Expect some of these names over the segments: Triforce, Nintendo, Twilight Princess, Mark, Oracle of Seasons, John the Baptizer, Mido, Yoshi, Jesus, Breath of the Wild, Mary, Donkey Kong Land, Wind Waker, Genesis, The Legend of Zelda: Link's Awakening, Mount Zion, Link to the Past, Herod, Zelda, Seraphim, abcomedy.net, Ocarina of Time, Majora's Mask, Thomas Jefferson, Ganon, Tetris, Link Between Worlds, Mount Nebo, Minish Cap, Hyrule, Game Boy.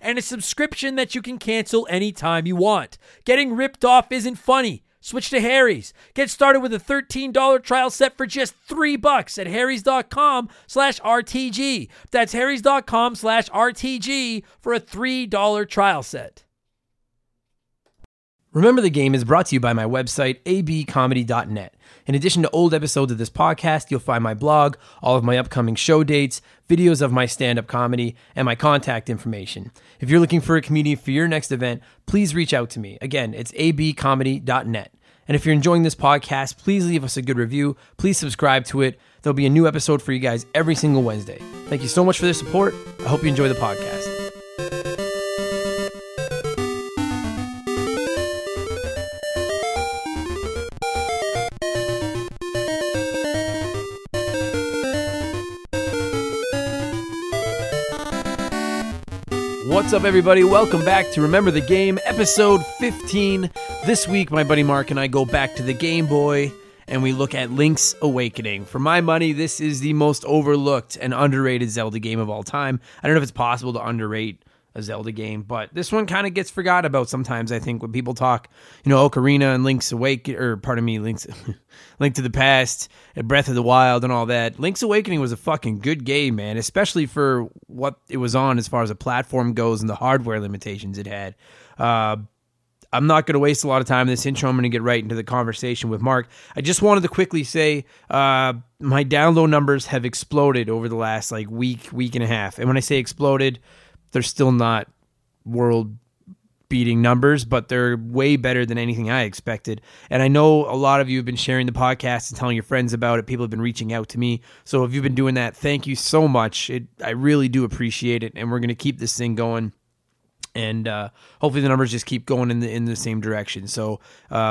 and a subscription that you can cancel anytime you want. Getting ripped off isn't funny. Switch to Harry's. Get started with a $13 trial set for just $3 at harrys.com/RTG. That's harrys.com/RTG for a $3 trial set. Remember the Game is brought to you by my website, abcomedy.net. In addition to old episodes of this podcast, you'll find my blog, all of my upcoming show dates, videos of my stand-up comedy, and my contact information. If you're looking for a comedian for your next event, please reach out to me. Again, it's abcomedy.net. And if you're enjoying this podcast, please leave us a good review. Please subscribe to it. There'll be a new episode for you guys every single Wednesday. Thank you so much for the support. I hope you enjoy the podcast. What's up, everybody? Welcome back to Remember the Game, episode 15. This week, my buddy Mark and I go back to the Game Boy, and we look at Link's Awakening. For my money, this is the most overlooked and underrated Zelda game of all time. I don't know if it's possible to underrate a Zelda game, but this one kind of gets forgot about sometimes, I think, when people talk, you know, Ocarina and Link's Awakening, or pardon me, Link to the Past and Breath of the Wild and all that. Link's Awakening was a fucking good game, man, especially for what it was on as far as the platform goes and the hardware limitations it had. I'm not going to waste a lot of time in this intro. I'm going to get right into the conversation with Mark. I just wanted to quickly say my download numbers have exploded over the last like week and a half. And when I say exploded, they're still not world beating numbers, but they're way better than anything I expected. And I know a lot of you have been sharing the podcast and telling your friends about it. People have been reaching out to me. So if you've been doing that, thank you so much. I really do appreciate it. And we're going to keep this thing going. And hopefully the numbers just keep going in the same direction. So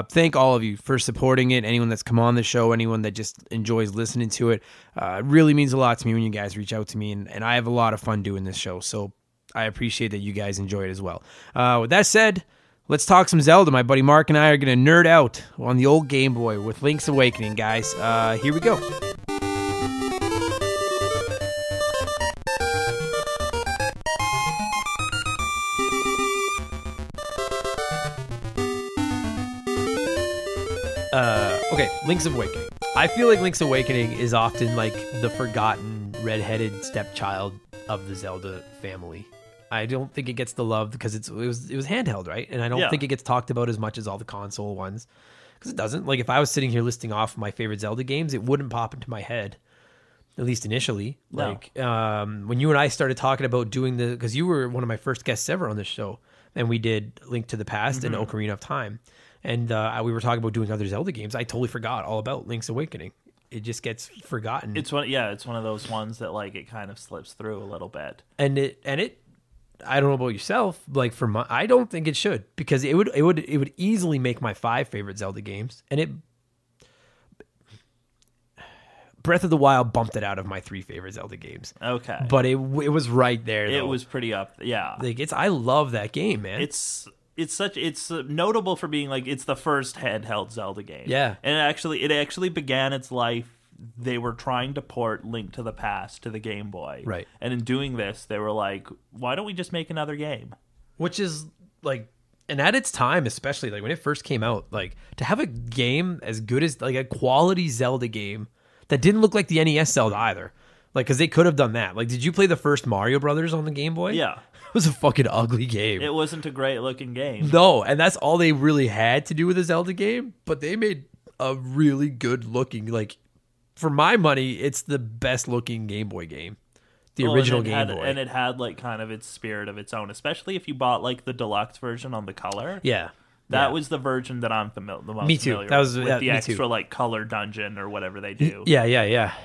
thank all of you for supporting it. Anyone that's come on the show, anyone that just enjoys listening to it. It really means a lot to me when you guys reach out to me. And I have a lot of fun doing this show. So I appreciate that you guys enjoy it as well. With that said, let's talk some Zelda. My buddy Mark and I are going to nerd out on the old Game Boy with Link's Awakening, guys. Here we go. Okay, Link's Awakening. I feel like Link's Awakening is often like the forgotten redheaded stepchild of the Zelda family. I don't think it gets the love because it was handheld, right? And I don't think it gets talked about as much as all the console ones, because it doesn't. Like if I was sitting here listing off my favorite Zelda games, it wouldn't pop into my head, at least initially. No. Like when you and I started talking about doing the, because you were one of my first guests ever on this show, and we did Link to the Past and Ocarina of Time, and we were talking about doing other Zelda games. I totally forgot all about Link's Awakening. It just gets forgotten. It's one of those ones that like it kind of slips through a little bit. And it. I don't know about yourself, like for my, I don't think it should, because it would easily make my 5 favorite Zelda games, and it. Breath of the Wild bumped it out of my three favorite Zelda games. Okay. But it was right there, though. It was pretty up. Yeah. Like I love that game, man. It's notable for being like it's the first handheld Zelda game. Yeah. And it actually began its life. They were trying to port Link to the Past to the Game Boy. Right. And in doing this, they were like, why don't we just make another game? Which is like, and at its time, especially like when it first came out, like to have a game as good as like a quality Zelda game that didn't look like the NES Zelda either. Like, because they could have done that. Like, did you play the first Mario Brothers on the Game Boy? Yeah. It was a fucking ugly game. It wasn't a great looking game. No, and that's all they really had to do with a Zelda game, but they made a really good looking, like, for my money, it's the best looking Game Boy game. The original Game Boy. And it had, like, kind of its spirit of its own, especially if you bought, like, the deluxe version on the color. Yeah. That was the version that I'm the most familiar with. That was, with the extra, like, color dungeon or whatever they do. Yeah.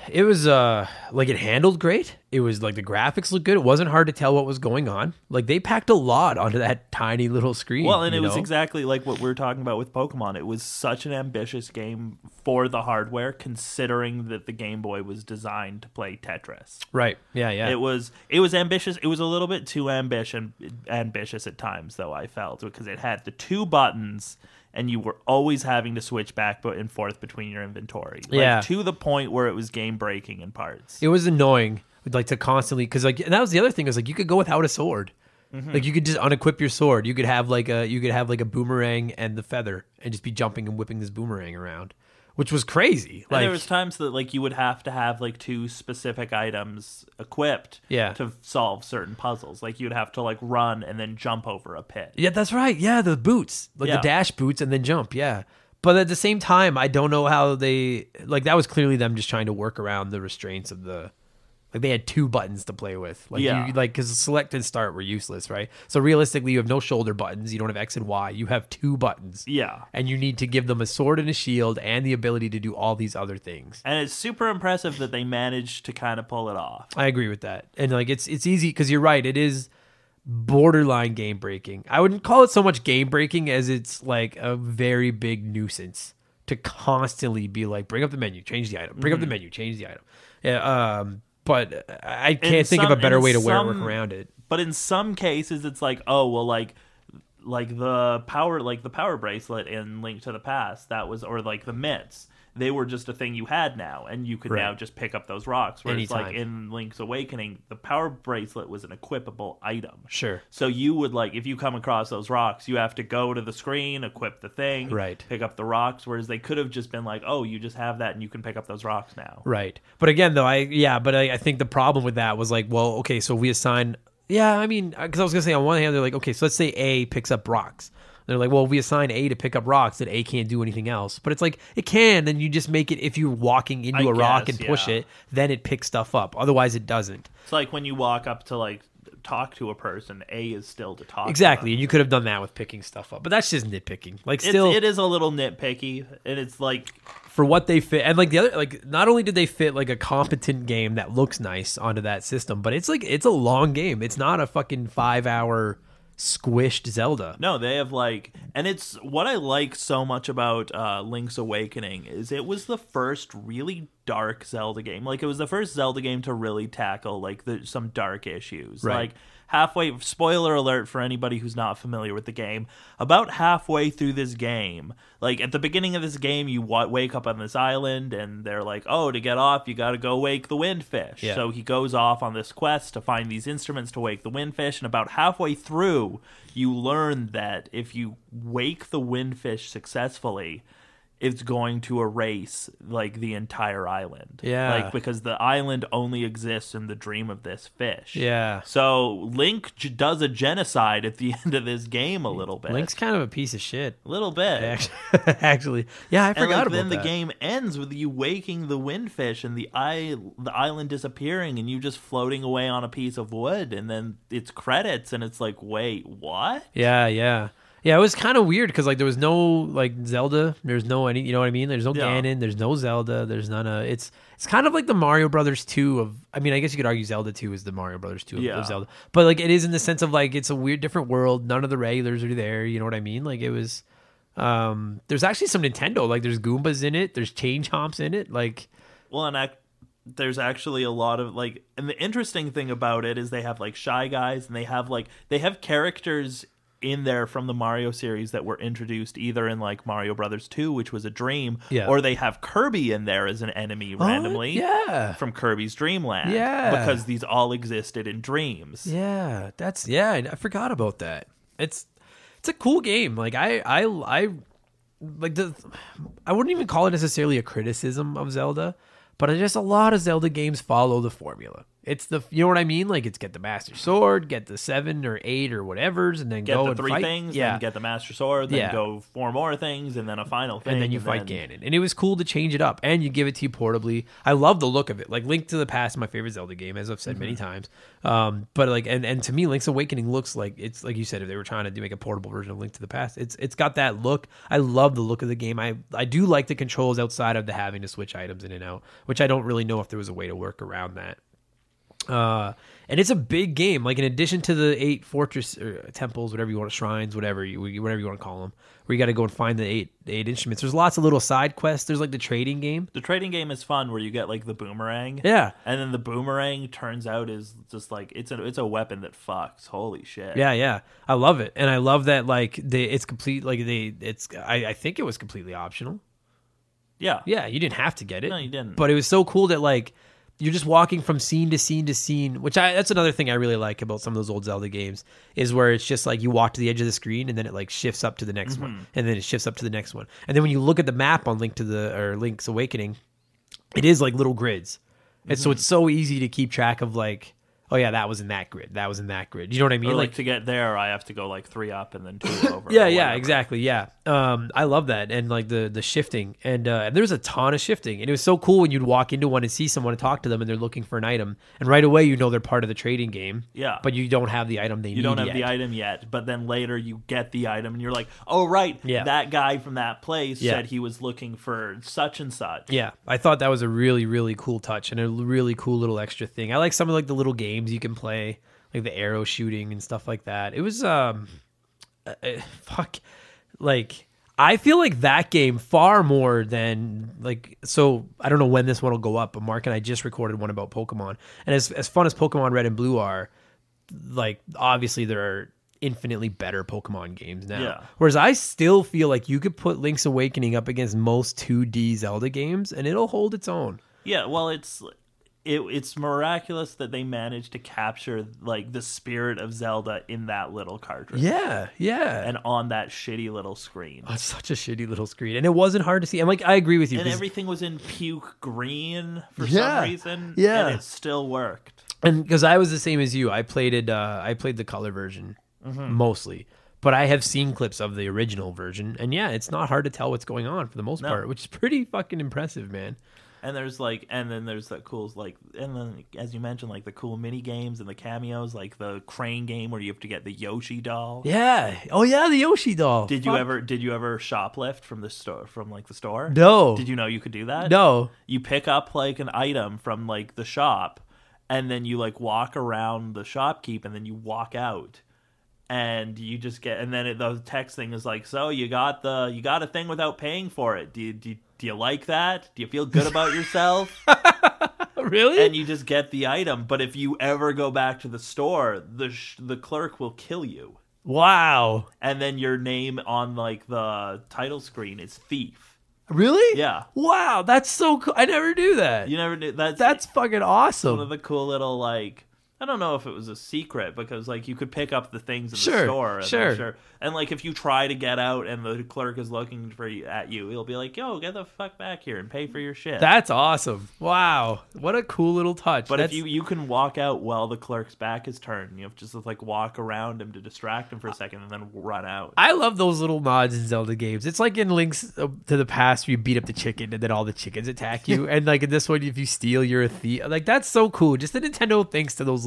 It was, like, it handled great. It was, like, the graphics looked good. It wasn't hard to tell what was going on. Like, they packed a lot onto that tiny little screen. Well, and it was exactly like what we were talking about with Pokemon. It was such an ambitious game for the hardware, considering that the Game Boy was designed to play Tetris. Right, yeah. It was ambitious. It was a little bit too ambitious at times, though, I felt, because it had the two buttons. And you were always having to switch back and forth between your inventory, like, to the point where it was game breaking in parts. It was annoying, like, to constantly, because, like, and that was the other thing, was like you could go without a sword, like you could just unequip your sword. You could have like a boomerang and the feather, and just be jumping and whipping this boomerang around, which was crazy. Like, and there was times that, like, you would have to have, like, two specific items equipped to solve certain puzzles. Like, you'd have to, like, run and then jump over a pit. Yeah, that's right. Yeah, the boots. Like, the dash boots and then jump, But at the same time, I don't know how they... Like, that was clearly them just trying to work around the restraints of the... Like, they had two buttons to play with. Like, because select and start were useless, right? So realistically, you have no shoulder buttons. You don't have X and Y. You have two buttons. Yeah. And you need to give them a sword and a shield and the ability to do all these other things. And it's super impressive that they managed to kind of pull it off. I agree with that. And, like, it's easy because you're right. It is borderline game breaking. I wouldn't call it so much game breaking as it's, like, a very big nuisance to constantly be like, bring up the menu, change the item. Bring up the menu, change the item. Yeah, but I can't think of a better way to work around it. But in some cases, it's like, oh, well, like the power bracelet in Link to the Past, that was, or like the mitts, they were just a thing you had now, and you could now just pick up those rocks. Whereas like in Link's Awakening, the power bracelet was an equipable item. Sure. So you would, like, if you come across those rocks, you have to go to the screen, equip the thing, pick up the rocks. Whereas they could have just been like, oh, you just have that and you can pick up those rocks now. Right. But again, though, I think the problem with that was like, well, okay, so we assign, because I was going to say on one hand, they're like, okay, so let's say A picks up rocks. They're like, well, we assign A to pick up rocks, and A can't do anything else. But it's like, it can, and you just make it, if you're walking into a rock and push it, then it picks stuff up. Otherwise, it doesn't. It's like when you walk up to, like, talk to a person, A is still to talk. Exactly, and you could have done that with picking stuff up. But that's just nitpicking. Like, still, it is a little nitpicky, and it's like... For what they fit, and like the other, like not only did they fit like a competent game that looks nice onto that system, but it's like, it's a long game. It's not a fucking 5-hour... squished Zelda. No, they have like, and it's what I like so much about Link's Awakening is it was the first really dark Zelda game. Like, it was the first Zelda game to really tackle like some dark issues. Right. Like, halfway, spoiler alert for anybody who's not familiar with the game, about halfway through this game, like at the beginning of this game, you wake up on this island and they're like, oh, to get off, you got to go wake the windfish. Yeah. So he goes off on this quest to find these instruments to wake the windfish. And about halfway through, you learn that if you wake the windfish successfully, it's going to erase like the entire island. Yeah. Like, because the island only exists in the dream of this fish. Yeah. So Link does a genocide at the end of this game a little bit. Link's kind of a piece of shit. A little bit. Actually. Yeah, I forgot about that. And then the game ends with you waking the windfish and the island disappearing and you just floating away on a piece of wood, and then it's credits and it's like, wait, what? Yeah. Yeah, it was kind of weird because, like, there was no, like, Zelda. There's no any, you know what I mean? There's no Ganon. There's no Zelda. There's none of... It's kind of like the Mario Brothers 2 of... I mean, I guess you could argue Zelda 2 is the Mario Brothers 2 of Zelda. But, like, it is in the sense of, like, it's a weird, different world. None of the regulars are there. You know what I mean? Like, it was... there's actually some Nintendo. Like, there's Goombas in it. There's chain chomps in it. Like... Well, and there's actually a lot of, like, and the interesting thing about it is they have, like, Shy Guys, and they have characters in there from the Mario series that were introduced either in, like, Mario Brothers 2, which was a dream, yeah, or they have Kirby in there as an enemy randomly, yeah, from Kirby's Dreamland, yeah, because these all existed in dreams. Yeah, that's, yeah, I forgot about that. It's a cool game. Like, I like the, I wouldn't even call it necessarily a criticism of Zelda, but just a lot of Zelda games follow the formula. It's the, you know what I mean? Like, it's get the Master Sword, get the 7 or 8 or whatever's, and then get go the and three fight things, yeah, then get the Master Sword, then, yeah, go 4 more things, and then a final thing. And then you fight Ganon. And it was cool to change it up, and you give it to you portably. I love the look of it. Like, Link to the Past is my favorite Zelda game, as I've said, mm-hmm, many times. But, like, and to me, Link's Awakening looks like, it's like you said, if they were trying to make a portable version of Link to the Past, it's got that look. I love the look of the game. I do like the controls outside of the having to switch items in and out, which I don't really know if there was a way to work around that. And it's a big game. Like, in addition to the 8 fortress or temples, whatever you want, shrines, whatever you want to call them, where you got to go and find the 8 instruments. There's lots of little side quests. There's, like, the trading game. The trading game is fun, where you get, like, the boomerang. Yeah, and then the boomerang turns out is just, like, it's a weapon that fucks. Holy shit. Yeah. I love it, and I love that, like, I think it was completely optional. Yeah. You didn't have to get it. No, you didn't. But it was so cool that, like, you're just walking from scene to scene to scene, which that's another thing I really like about some of those old Zelda games, is where it's just like you walk to the edge of the screen and then it, like, shifts up to the next, mm-hmm, one, and then it shifts up to the next one. And then when you look at the map on Link's Awakening, it is like little grids. Mm-hmm. And so it's so easy to keep track of, like, oh yeah, that was in that grid. That was in that grid. You know what I mean? Or, like, to get there, I have to go, like, 3 up and then 2 over. Yeah, exactly. Yeah. I love that. And, like, the shifting, and there's a ton of shifting, and it was so cool when you'd walk into one and see someone and talk to them, and they're looking for an item, and right away, you know, they're part of the trading game. Yeah. But you don't have the item they need. You don't have the item yet, but then later you get the item and you're like, oh right, yeah, that guy from that place, yeah, said he was looking for such and such. Yeah. I thought that was a really, really cool touch and a really cool little extra thing. I like some of, like, the little games you can play, like the arrow shooting and stuff like that. It was like, I feel like that game far more than, like, so I don't know when this one will go up, but Mark and I just recorded one about Pokemon, and as fun as Pokemon Red and Blue are, like, obviously there are infinitely better Pokemon games now, yeah, whereas I still feel like you could put Link's Awakening up against most 2D Zelda games and it'll hold its own. Yeah, well, it's miraculous that they managed to capture, like, the spirit of Zelda in that little cartridge. Yeah. And on that shitty little screen. Oh, it's such a shitty little screen. And it wasn't hard to see. And, like, I agree with you. And everything was in puke green for, yeah, some reason. Yeah. And it still worked. And because I was the same as you. I played it. I played the color version, mm-hmm, mostly. But I have seen clips of the original version. And, yeah, it's not hard to tell what's going on for the most part, which is pretty fucking impressive, man. And there's, like, and then there's that cool, like, and then, as you mentioned, like, the cool mini games and the cameos, like the crane game where you have to get the Yoshi doll. Yeah. Oh yeah, the Yoshi doll. Did you ever? Did you ever shoplift from the store? From, like, the store? No. Did you know you could do that? No. You pick up, like, an item from, like, the shop, and then you, like, walk around the shopkeep, and then you walk out. And you just get, and then the text thing is like, so you got a thing without paying for it. Do you like that? Do you feel good about yourself? Really? And you just get the item. But if you ever go back to the store, the clerk will kill you. Wow. And then your name on, like, the title screen is Thief. Really? Yeah. Wow. That's so cool. I never knew that. You never knew that. That's fucking awesome. One of the cool little, like, I don't know if it was a secret, because, like, you could pick up the things in the store. And sure. And, like, if you try to get out and the clerk is looking at you, he'll be like, yo, get the fuck back here and pay for your shit. That's awesome. Wow. What a cool little touch. But if you can walk out while the clerk's back is turned, you have to just, like, walk around him to distract him for a second and then run out. I love those little nods in Zelda games. It's like in Link's to the Past where you beat up the chicken and then all the chickens attack you. And, like, in this one, if you steal, you're a thief. Like, that's so cool. Just the Nintendo thanks to those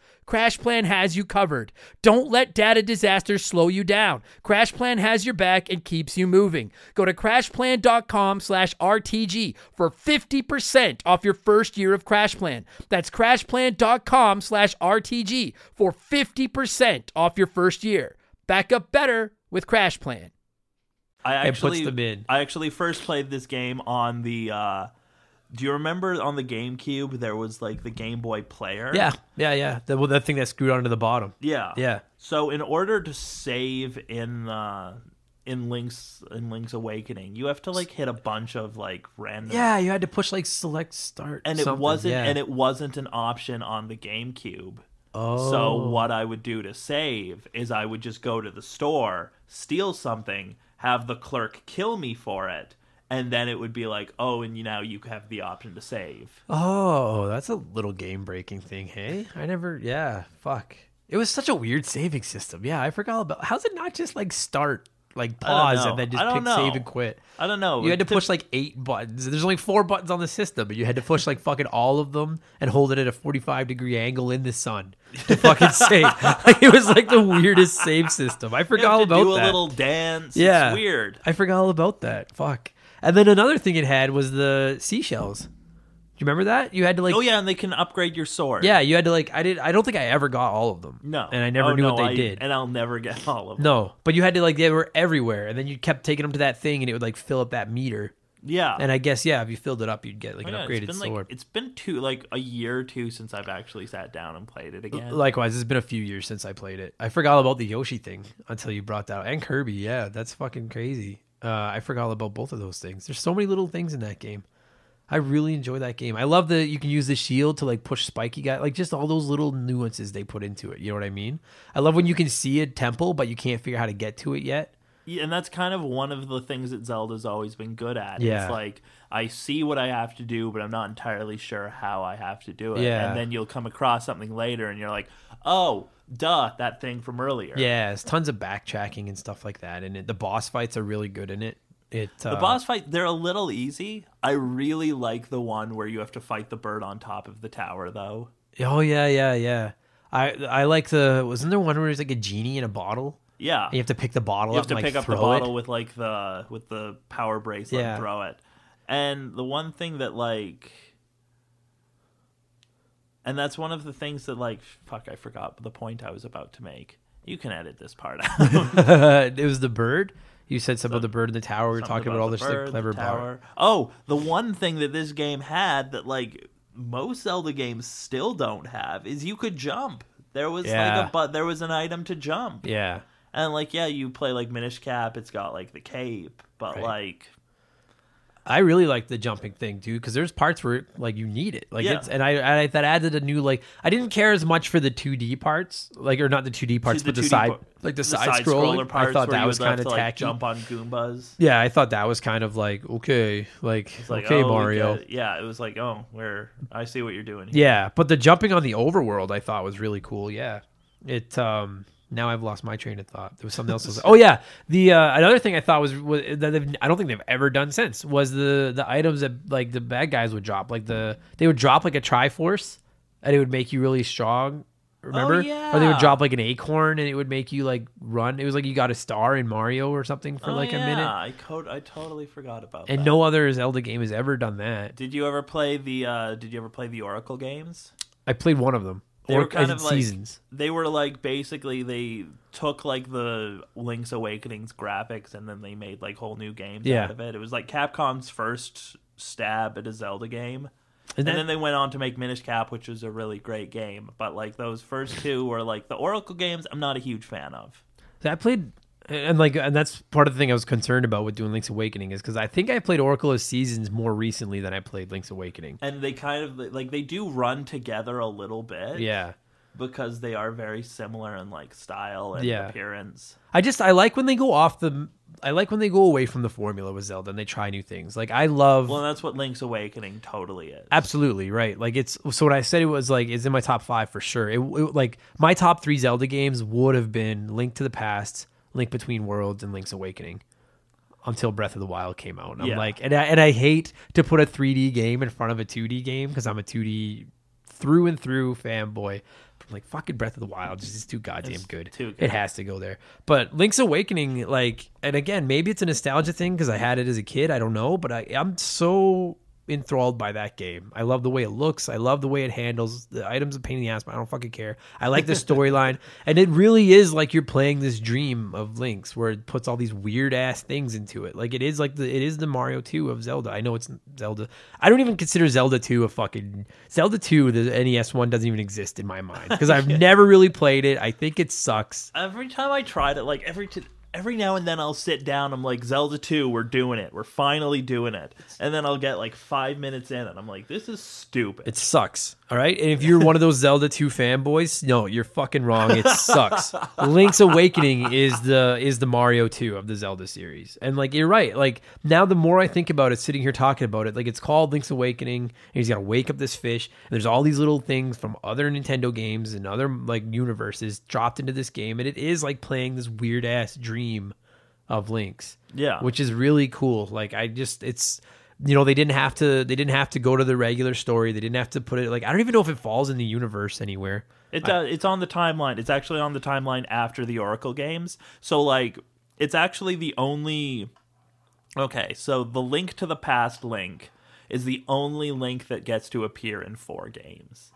Crash Plan has you covered. Don't let data disasters slow you down. Crash Plan has your back and keeps you moving. Go to crashplan.com/RTG for 50% off your first year of Crash Plan. That's crashplan.com/RTG for 50% off your first year. Back up better with Crash Plan. I actually first played this game on the... Do you remember on the GameCube there was like the Game Boy player? Yeah. That thing that screwed onto the bottom. Yeah. So in order to save in Link's Awakening, you have to like hit a bunch of like random. Yeah, you had to push like select start, and something. it wasn't an option on the GameCube. Oh. So what I would do to save is I would just go to the store, steal something, have the clerk kill me for it. And then it would be like, and now you have the option to save. Oh, that's a little game-breaking thing, hey? Fuck. It was such a weird saving system. Yeah, I forgot about... How's it not just, like, start, like, pause, and then just pick save and quit? I don't know. You had to push, like, 8 buttons. There's only 4 buttons on the system, but you had to push, like, fucking all of them and hold it at a 45-degree angle in the sun to fucking save. Like, it was, like, the weirdest save system. I forgot all about that. You have to do a little dance. Yeah. It's weird. I forgot all about that. Fuck. And then another thing it had was the seashells. Do you remember that? You had to like... Oh, yeah, and they can upgrade your sword. Yeah, you had to like... I don't think I ever got all of them. No. And I never knew what they did. And I'll never get all of them. No, but you had to like... They were everywhere. And then you kept taking them to that thing and it would like fill up that meter. Yeah. And I guess, if you filled it up, you'd get like an upgraded sword. It's been a year or two since I've actually sat down and played it again. Likewise, it's been a few years since I played it. I forgot about the Yoshi thing until you brought that up. And Kirby, yeah, that's fucking crazy. I forgot all about both of those things. There's so many little things in that game. I really enjoy that game. I love that you can use the shield to like push spiky guy. Like just all those little nuances they put into it. You know what I mean? I love when you can see a temple, but you can't figure out how to get to it yet. Yeah, and that's kind of one of the things that Zelda's always been good at. Yeah. It's like, I see what I have to do, but I'm not entirely sure how I have to do it. Yeah. And then you'll come across something later and you're like, that thing from earlier. Yeah, there's tons of backtracking and stuff like that. And the boss fights are really good in it. The boss fight, they're a little easy. I really like the one where you have to fight the bird on top of the tower, though. Oh, yeah. I like wasn't there one where there's like a genie in a bottle? Yeah. And you have to pick the bottle up and like throw it? You have to pick up the bottle with like the power bracelet and throw it. And the one thing that like... And that's one of the things that, like, fuck, I forgot the point I was about to make. You can edit this part out. It was the bird. You said something about the bird in the tower. We were talking about all this bird, like, clever power. Oh, the one thing that this game had that, like, most Zelda games still don't have is you could jump. There was there was an item to jump. Yeah. And, like, you play, like, Minish Cap. It's got, like, the cape. But, like... I really like the jumping thing, dude, because there's parts where like you need it, like it's, and I that added a new like. I didn't care as much for the 2D parts, like or not the 2D parts, but the side like the side scroller parts. I thought that was kind of tacky. Like, jump on Goombas. Yeah, I thought that was kind of like Mario. It was like I see what you're doing here. Yeah, but the jumping on the overworld I thought was really cool. Yeah, it Now I've lost my train of thought. There was something else. Oh yeah, the another thing I thought was that I don't think they've ever done since was the items that like the bad guys would drop. Like they would drop like a Triforce, and it would make you really strong. Remember? Oh, yeah. Or they would drop like an acorn, and it would make you like run. It was like you got a star in Mario or something for a minute. I totally forgot about that. And no other Zelda game has ever done that. Did you ever play the Oracle games? I played one of them. They were kind of like Seasons. They were like basically they took like the Link's Awakening's graphics and then they made like whole new games out of it. It was like Capcom's first stab at a Zelda game. And then they went on to make Minish Cap, which was a really great game. But like those first two were like the Oracle games I'm not a huge fan of. I played and that's part of the thing I was concerned about with doing Link's Awakening is because I think I played Oracle of Seasons more recently than I played Link's Awakening. And they kind of like they do run together a little bit. Yeah. Because they are very similar in like style and appearance. I like when they go away from the formula with Zelda and they try new things. Like I love that's what Link's Awakening totally is. Absolutely, right. Like it's so what I said it was like it's in my top 5 for sure. It like my top 3 Zelda games would have been Link to the Past, Link Between Worlds, and Link's Awakening until Breath of the Wild came out. And I'm like, and I hate to put a 3D game in front of a 2D game because I'm a 2D through and through fanboy. I'm like, fucking Breath of the Wild is too goddamn good. It has to go there. But Link's Awakening, like, and again, maybe it's a nostalgia thing because I had it as a kid. I don't know, but I'm so enthralled by that game. I love the way it looks. I love the way it handles. The items are a pain in the ass, but I don't fucking care. I like the storyline. And it really is like you're playing this dream of Link's where it puts all these weird ass things into it. Like it is the Mario 2 of Zelda. I know it's Zelda. I don't even consider Zelda 2 a fucking Zelda 2. The NES one doesn't even exist in my mind because I've never really played it. I think it sucks. Every time I tried it, like every now and then I'll sit down, I'm like, Zelda 2, we're doing it. We're finally doing it. And then I'll get like 5 minutes in and I'm like, this is stupid. It sucks. All right? And if you're one of those Zelda 2 fanboys, no, you're fucking wrong. It sucks. Link's Awakening is the Mario 2 of the Zelda series. And like, you're right. Like now the more I think about it, sitting here talking about it, like it's called Link's Awakening and he's got to wake up this fish. And there's all these little things from other Nintendo games and other like universes dropped into this game. And it is like playing this weird ass dream of Link's, which is really cool. Like it's you know, they didn't have to go to the regular story. They didn't have to put it like, I don't even know if it falls in the universe anywhere. It does. It's on the timeline. It's actually on the timeline after the Oracle games. So like it's actually the only. Okay, so the Link to the Past Link is the only Link that gets to appear in 4 games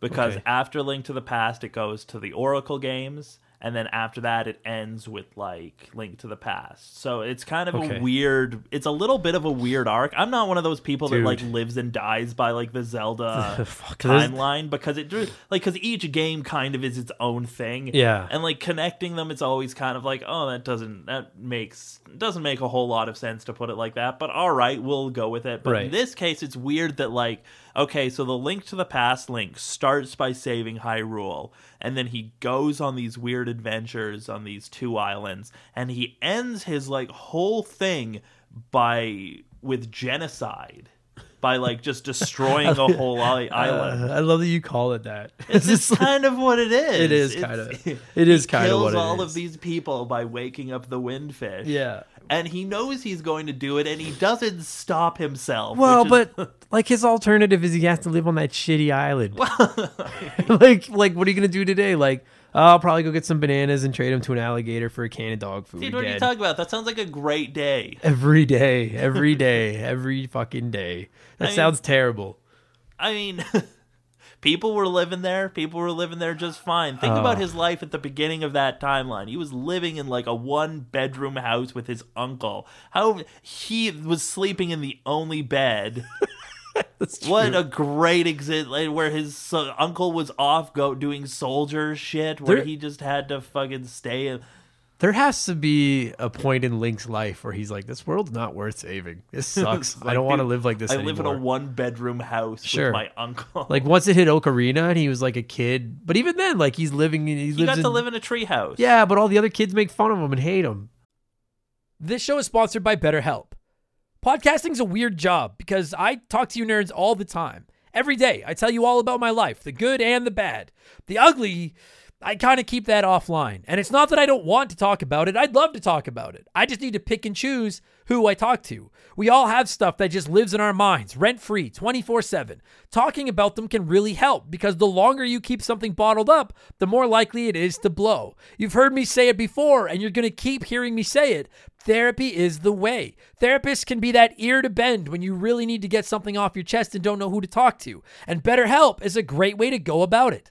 because after Link to the Past it goes to the Oracle games. And then after that, it ends with, like, Link to the Past. So it's kind of a weird... It's a little bit of a weird arc. I'm not one of those people that, like, lives and dies by, like, the Zelda timeline. Because it because each game kind of is its own thing. Yeah. And, like, connecting them, it's always kind of like, oh, that doesn't make a whole lot of sense to put it like that. But all right, we'll go with it. But in this case, it's weird that, like... Okay, so the Link to the Past Link starts by saving Hyrule, and then he goes on these weird adventures on these 2 islands, and he ends his like whole thing with genocide, by like just destroying a whole island. I love that you call it that. It's kind of what it is. It is kind of what it is. He kills all of these people by waking up the windfish. Yeah. And he knows he's going to do it, and he doesn't stop himself. Well, but like his alternative is he has to live on that shitty island. like what are you gonna do today? Like, I'll probably go get some bananas and trade them to an alligator for a can of dog food. Dude, what are you talking about? That sounds like a great day. Every day, every fucking day. That sounds terrible. I mean. People were living there. People were living there just fine. Think about his life at the beginning of that timeline. He was living in like a 1-bedroom house with his uncle. How he was sleeping in the only bed. What a great exit! Like, where his uncle was off doing soldier shit, where he just had to fucking stay. There has to be a point in Link's life where he's like, this world's not worth saving. This sucks. Like, I don't want to live like this anymore. I live in a 1-bedroom house with my uncle. Like, once it hit Ocarina and he was like a kid. But even then, like, he got to live in a treehouse. Yeah, but all the other kids make fun of him and hate him. This show is sponsored by BetterHelp. Podcasting's a weird job because I talk to you nerds all the time. Every day, I tell you all about my life, the good and the bad. The ugly... I kind of keep that offline. And it's not that I don't want to talk about it. I'd love to talk about it. I just need to pick and choose who I talk to. We all have stuff that just lives in our minds, rent-free, 24/7. Talking about them can really help, because the longer you keep something bottled up, the more likely it is to blow. You've heard me say it before, and you're going to keep hearing me say it. Therapy is the way. Therapists can be that ear to bend when you really need to get something off your chest and don't know who to talk to. And BetterHelp is a great way to go about it.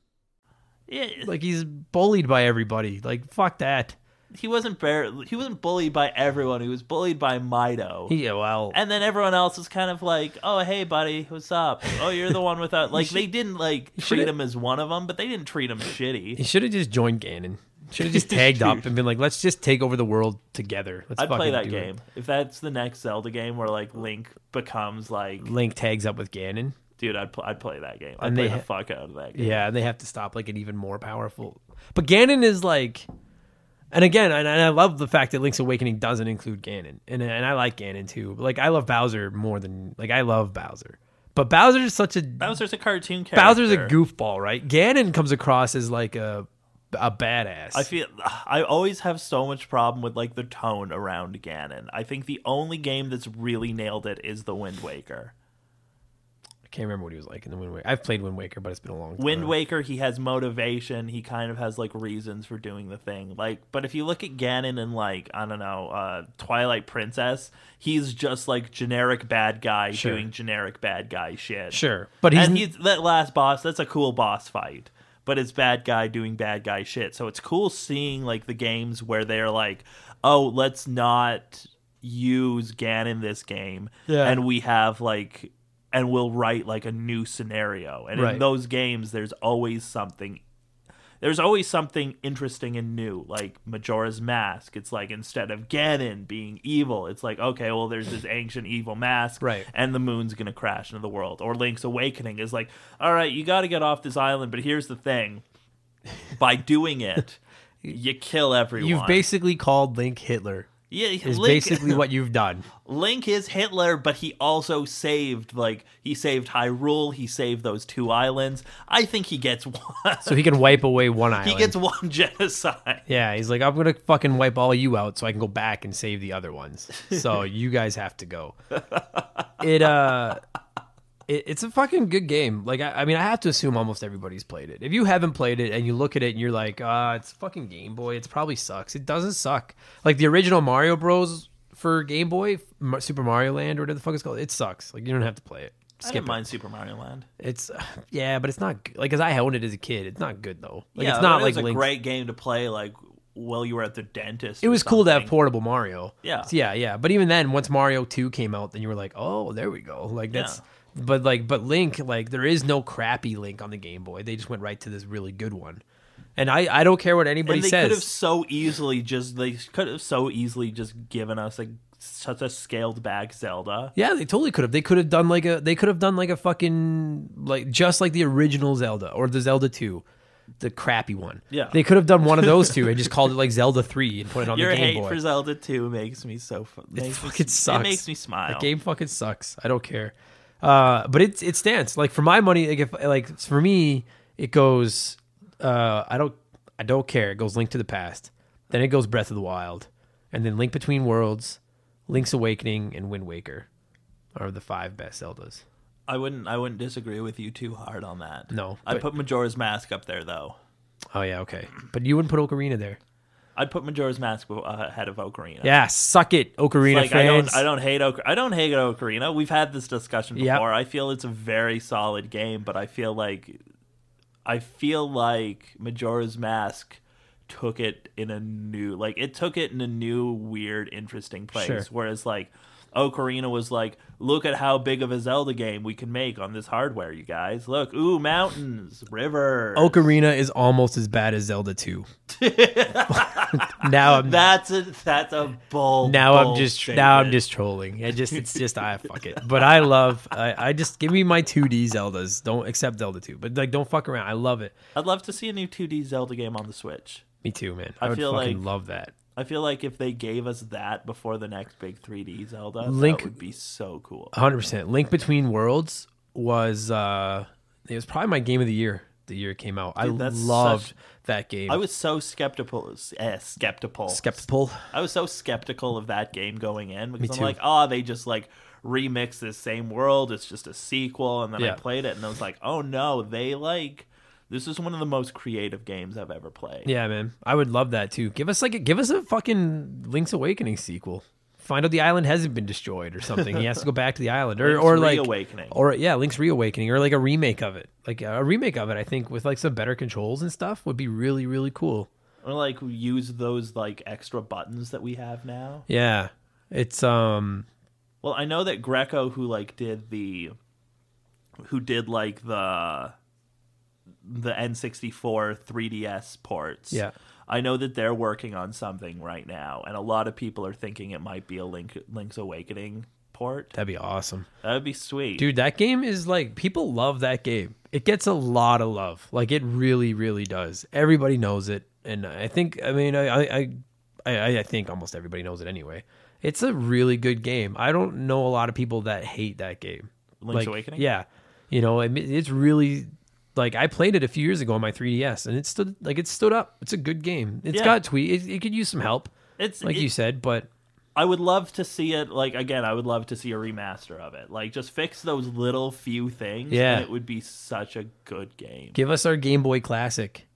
Yeah. Like, he's bullied by everybody. Like, fuck that. He wasn't bullied by everyone. He was bullied by Mido. Yeah, well. And then everyone else was kind of like, oh, hey, buddy, what's up? Oh, you're the one without... Like, they didn't, like, treat him as one of them, but they didn't treat him shitty. He should have just joined Ganon. Should have just tagged up and been like, let's just take over the world together. Let's I'd play that game. It. If that's the next Zelda game where, like, Link becomes, like... Link tags up with Ganon. Dude, I'd play that game. I'd play the fuck out of that game. Yeah, and they have to stop like an even more powerful... But Ganon is like... And again, and I love the fact that Link's Awakening doesn't include Ganon. And I like Ganon too. But, like, I love Bowser more than... Like, I love Bowser. But Bowser's such a... Bowser's a cartoon character. Bowser's a goofball, right? Ganon comes across as like a badass. I always have so much problem with, like, the tone around Ganon. I think the only game that's really nailed it is the Wind Waker. Can't remember what he was like in the Wind Waker. I've played Wind Waker, but it's been a long time. Wind Waker, he has motivation. He kind of has, like, reasons for doing the thing. Like, but if you look at Ganon in, like, I don't know, Twilight Princess, he's just like generic bad guy doing generic bad guy shit. Sure, but he's that last boss. That's a cool boss fight, but it's bad guy doing bad guy shit. So it's cool seeing, like, the games where they're like, oh, let's not use Ganon this game, and we have like. And we'll write, like, a new scenario. And in those games, there's always something interesting and new. Like Majora's Mask. It's like, instead of Ganon being evil, it's like, okay, well, there's this ancient evil mask. Right. And the moon's going to crash into the world. Or Link's Awakening is like, all right, you got to get off this island. But here's the thing. By doing it, you kill everyone. You've basically called Link Hitler. Yeah, is Link, basically what you've done. Link is Hitler, but he also saved, like, he saved Hyrule, he saved those two islands. I think he gets one. So he can wipe away one island. He gets one genocide. Yeah, he's like, I'm going to fucking wipe all you out so I can go back and save the other ones. So you guys have to go. It's a fucking good game. Like, I mean, I have to assume almost everybody's played it. If you haven't played it and you look at it and you're like, it's fucking Game Boy. It probably sucks. It doesn't suck. Like, the original Mario Bros. For Game Boy, Super Mario Land, or whatever the fuck it's called, it sucks. Like, you don't have to play it. I didn't mind Super Mario Land. It's, yeah, but it's not good. Like, because I owned it as a kid. It's not good, though. Like, yeah, it's not like a great game to play, like, while you were at the dentist. It was cool to have portable Mario. Yeah. So, yeah. But even then, once Mario 2 came out, then you were like, oh, there we go. Like, that's... Yeah. But Link, like, there is no crappy Link on the Game Boy. They just went right to this really good one, and I don't care what anybody says. They could have so easily just given us like such a scaled back Zelda. Yeah, they totally could have. They could have done like a fucking, like, just like the original Zelda or the Zelda 2. The crappy one. Yeah. They could have done one of those two and just called it like Zelda 3 and put it on the Game Boy. Your hate for Zelda 2 makes me so... It fucking sucks. It makes me smile. The game fucking sucks. I don't care. But it stands. Like, for my money, like, for me, it goes. I don't care. It goes Link to the Past, then it goes Breath of the Wild, and then Link Between Worlds, Link's Awakening, and Wind Waker are the 5 best Zeldas. I wouldn't disagree with you too hard on that. No, I put Majora's Mask up there though. Oh yeah, okay. But you wouldn't put Ocarina there. I'd put Majora's Mask ahead of Ocarina. Yeah, suck it, Ocarina like, fans. I don't hate Ocarina. We've had this discussion before. Yep. I feel it's a very solid game, but I feel like Majora's Mask took it in a new, like, it took it in a new, weird, interesting place. Sure. Whereas, like, Ocarina was like, look at how big of a Zelda game we can make on this hardware, you guys. Look, ooh, mountains, rivers. Ocarina is almost as bad as Zelda 2. Now I'm just trolling. Fuck it. But I just give me my 2D Zeldas. Don't accept Zelda 2, but like don't fuck around. I love it. I'd love to see a new 2D Zelda game on the Switch. Me too, man. I would feel fucking like, love that. I feel like if they gave us that before the next big 3D Zelda, that would be so cool. 100%. Link Between Worlds was it was probably my game of the year the year it came out. Dude, I loved that game. I was so skeptical. I was so skeptical of that game going in because I'm like, oh, they just like remix this same world. It's just a sequel. And then I played it and I was like, oh no, they like. This is one of the most creative games I've ever played. Yeah, man. I would love that, too. Give us a fucking Link's Awakening sequel. Find out the island hasn't been destroyed or something. He has to go back to the island. Link's Reawakening. Or, like, a remake of it. Like, a remake of it, I think, with, like, some better controls and stuff would be really, really cool. Or, like, use those, like, extra buttons that we have now. Yeah. It's, Well, I know that Greco, who did the N64 3DS ports. Yeah. I know that they're working on something right now, and a lot of people are thinking it might be a Link's Awakening port. That'd be awesome. That'd be sweet. Dude, that game is like, people love that game. It gets a lot of love. Like, it really, really does. Everybody knows it, and I think almost everybody knows it anyway. It's a really good game. I don't know a lot of people that hate that game. Link's Awakening? Yeah. You know, it's really... Like, I played it a few years ago on my 3DS, and it stood up. It's a good game. It's got tweaks. It could use some help, you said, but... I would love to see it, like, again, I would love to see a remaster of it. Like, just fix those little few things, and it would be such a good game. Give us our Game Boy Classic.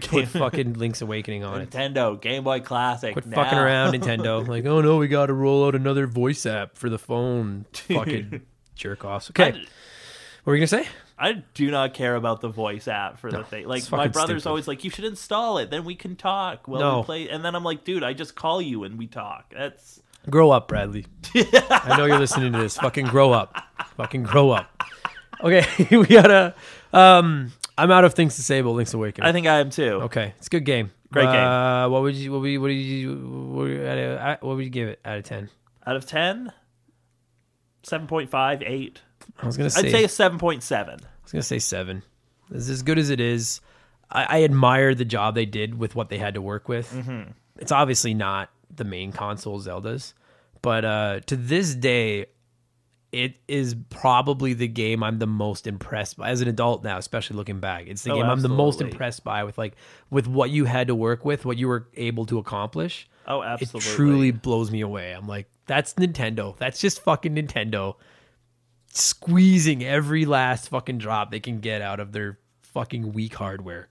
Put fucking Link's Awakening on it. Nintendo, Game Boy Classic, quit fucking around, Nintendo. Like, oh, no, we got to roll out another voice app for the phone. Fucking jerk-offs. Okay. What were you going to say? I do not care about the voice app for the thing. Like, my brother's always like, you should install it. Then we can talk we play. And then I'm like, dude, I just call you and we talk. That's... Grow up, Bradley. I know you're listening to this. Fucking grow up. Fucking grow up. Okay, we gotta... I'm out of things to say about Link's Awakening. I think I am too. Okay, it's a good game. Great game. What would you give it out of 10? Out of 10? 7.5, 8. I'd say a 7.7. I was going to say 7. It's as good as it is. I admire the job they did with what they had to work with. Mm-hmm. It's obviously not the main console Zeldas, but to this day, it is probably the game I'm the most impressed by as an adult now, especially looking back. It's the game absolutely. I'm the most impressed by with what you had to work with, what you were able to accomplish. Oh, absolutely. It truly blows me away. I'm like, that's Nintendo. That's just fucking Nintendo. Squeezing every last fucking drop they can get out of their fucking weak hardware.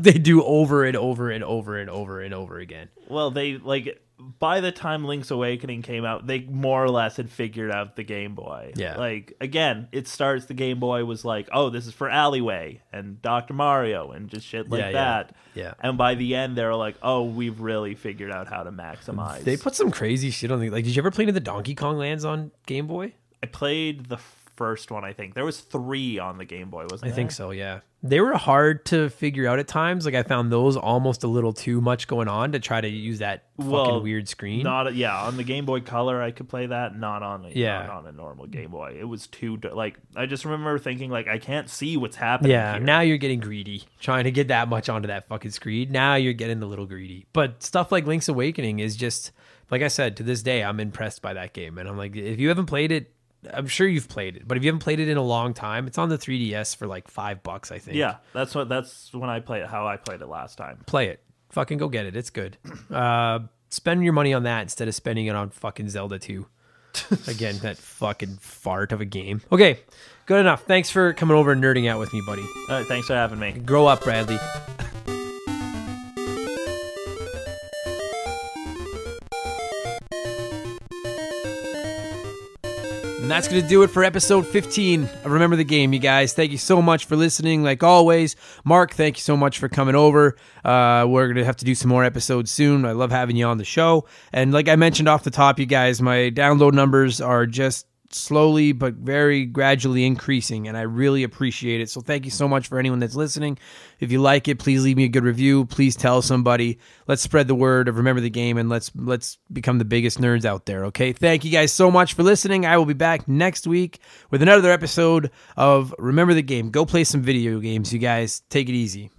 They do over and over and over and over and over again. Well, they like by the time Link's Awakening came out, they more or less had figured out the Game Boy. Yeah. Like again, it starts the Game Boy was like, oh, this is for Alleyway and Dr. Mario and just shit like that. Yeah. And by the end they're like, oh, we've really figured out how to maximize. They put some crazy shit on the like did you ever play into the Donkey Kong Lands on Game Boy? I played the first one, I think. There was 3 on the Game Boy, wasn't there? I think so, yeah. They were hard to figure out at times. Like, I found those almost a little too much going on to try to use that fucking weird screen. On the Game Boy Color, I could play that. Not on a normal Game Boy. It was too... Like, I just remember thinking, like, I can't see what's happening here. Now you're getting greedy. Trying to get that much onto that fucking screen. Now you're getting a little greedy. But stuff like Link's Awakening is just... Like I said, to this day, I'm impressed by that game. And I'm like, if you haven't played it, I'm sure you've played it, but if you haven't played it in a long time, it's on the 3DS for like $5, I think. Yeah, that's when I played it, how I played it last time. Play it. Fucking go get it. It's good. Spend your money on that instead of spending it on fucking Zelda 2. Again, that fucking fart of a game. Okay, good enough. Thanks for coming over and nerding out with me, buddy. All right, thanks for having me. Grow up, Bradley. And that's going to do it for episode 15 of Remember the Game, you guys. Thank you so much for listening, like always. Mark, thank you so much for coming over. We're going to have to do some more episodes soon. I love having you on the show. And like I mentioned off the top, you guys, my download numbers are just slowly but very gradually increasing, and I really appreciate it. So thank you so much for anyone that's listening. If you like it, please leave me a good review. Please tell somebody. Let's spread the word of Remember the Game, and let's become the biggest nerds out there. Okay, thank you guys so much for listening. I will be back next week with another episode of Remember the Game. Go play some video games, you guys. Take it easy.